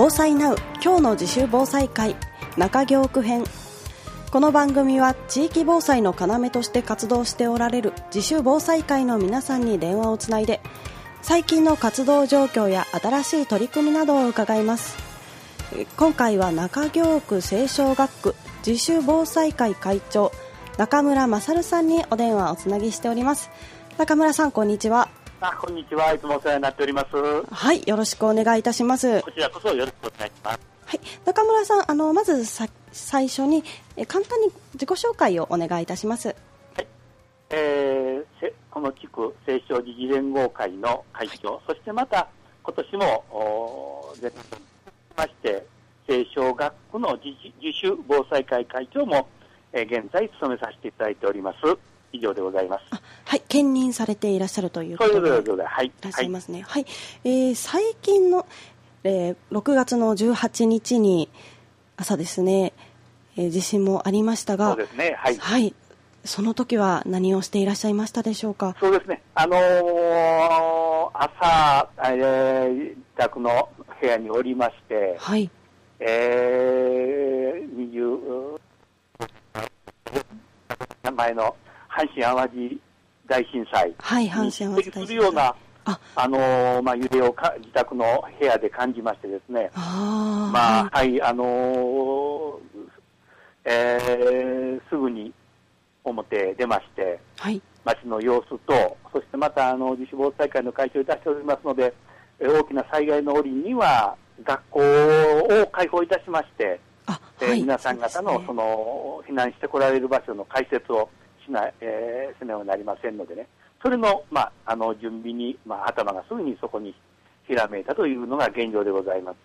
防災ナウ今日の自主防災会中京区編。この番組は地域防災の要として活動しておられる自主防災会の皆さんに電話をつないで、最近の活動状況や新しい取り組みなどを伺います。今回は中京区青少学区自主防災会会長中村勝さんにお電話をつなぎしております。中村さん、こんにちは。こんにちは。いつもお世話になっております。はい、よろしくお願いいたします。こちらこそよろしくお願いします。はい、中村さん、まず最初に簡単に自己紹介をお願いいたします。はい、この地区青少児児連合会の会長、はい、そしてまた今年も全国にまして青少学区の自主防災会会長も、現在務めさせていただいております。以上でございます。はい、兼任されていらっしゃるということでいらっしゃいますね。はい、最近の、6月の18日に朝ですね、地震もありましたが、そうですね、はいはい、その時は何をしていらっしゃいましたでしょうか。そうですね、朝、自宅の部屋におりまして、はい、20前の阪神淡路大震災に匹敵するような、揺れを自宅の部屋で感じましてですね、すぐに表出まして、はい、町の様子と、そしてまた自主防災会の会長をいたしておりますので、大きな災害の折には学校を開放いたしまして、はい、皆さん方の、その避難してこられる場所の開設をせねばなりませんのでね、それの、準備に、頭がすぐにそこにひらめいたというのが現状でございます。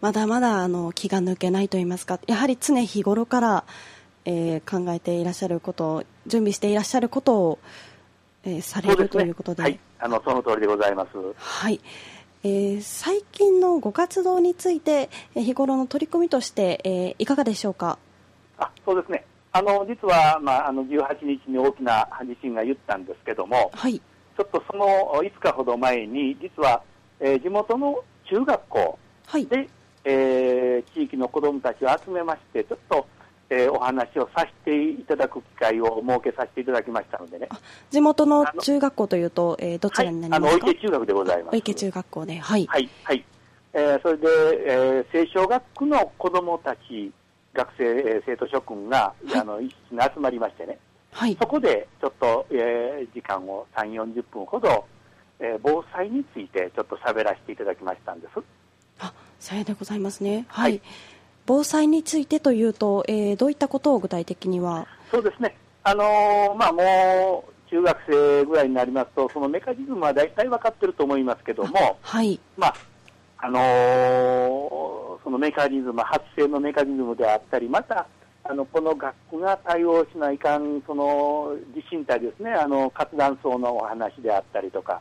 まだまだ気が抜けないといいますか、やはり常日頃から、考えていらっしゃることを、準備していらっしゃることを、される、ね、ということで、はい、その通りでございます。はい、最近のご活動について、日頃の取り組みとして、いかがでしょうか。そうですね、実は、18日に大きな地震が言ったんですけども、はい、ちょっとその5日ほど前に実は、地元の中学校で、はい、地域の子どもたちを集めまして、ちょっと、お話をさせていただく機会を設けさせていただきましたのでね。地元の中学校というと、どちらになりますか。はい、池中学でございます。池中学校で、はいはいはい、それで、青少学区の子どもたち学生生徒諸君が、はい、一室に集まりましてね、はい、そこでちょっと、時間を 3,40 分ほど、防災についてちょっと喋らせていただきましたんです。さようでございますね。はい、はい、防災についてというと、どういったことを具体的には。そうですね、もう中学生ぐらいになりますと、そのメカニズムは大体分かってると思いますけども、はい、そのメカニズム、発生のメカニズムであったり、またこの学区が対応しないかん、その地震帯ですね、活断層のお話であったりとか、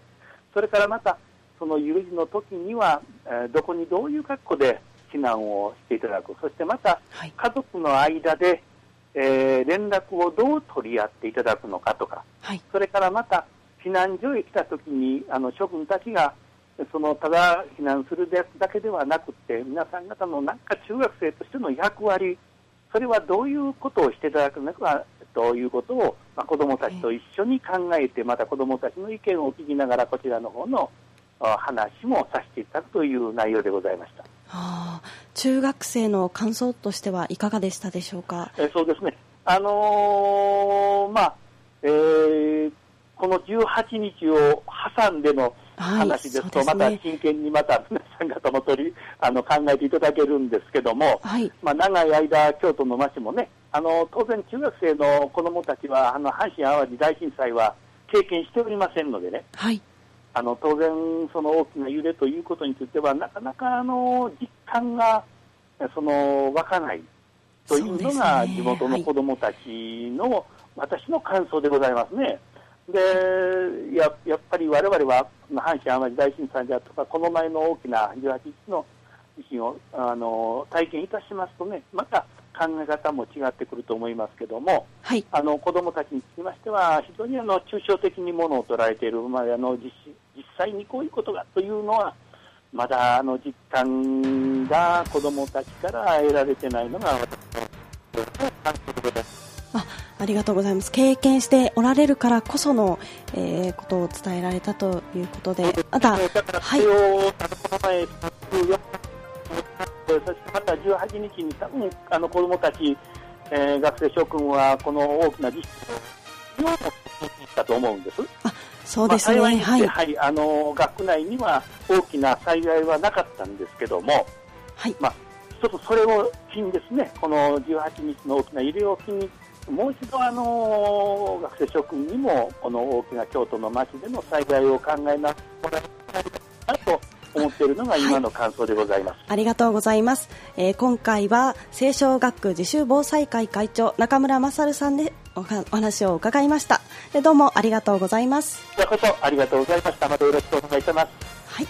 それからまたその有事の時には、どこにどういう格好で避難をしていただく、そしてまた家族の間で、連絡をどう取り合っていただくのかとか、はい、それからまた避難所へ来た時に諸君たちがただ避難するだけではなくて、皆さん方のなんか中学生としての役割、それはどういうことをしていただくのかということを、子どもたちと一緒に考えて、また子どもたちの意見を聞きながら、こちらの方の話もさせていただくという内容でございました。中学生の感想としてはいかがでしたでしょうか。そうですね、この18日を挟んでの話ですと、はい、そうですね、また真剣にまた皆さん方も考えていただけるんですけども、はい、長い間京都の町もね、当然中学生の子どもたちは阪神淡路大震災は経験しておりませんのでね、はい、当然その大きな揺れということについてはなかなか実感が湧かないというのが地元の子どもたちの私の感想でございますね。で、やっぱり我々は阪神・淡路大震災であるとか、この前の大きな18日の地震を体験いたしますとね、また考え方も違ってくると思いますけども、はい、子どもたちにつきましては非常に抽象的にものを捉えている、実際にこういうことがというのはまだ実感が子どもたちから得られてないのが私の感想です。ありがとうございます。経験しておられるからこその、ことを伝えられたということで、あとははい、そしてまた18日に多分子どもたち、学生諸君はこの大きな実習をしたと思うんです。そうですね、はい、はい、学区内には大きな災害はなかったんですけども、はい、ちょっとそれを機にですね、この18日の大きな慰霊を機にもう一度学生諸君にもこの大きな京都の町での災害を考えながらと思っているのが今の感想でございます。ありがとうございます、今回は青少学区自主防災会会長中村勝さんでお話を伺いました。どうもありがとうございます。こちらこそありがとうございました。またよろしくお願いします。はい。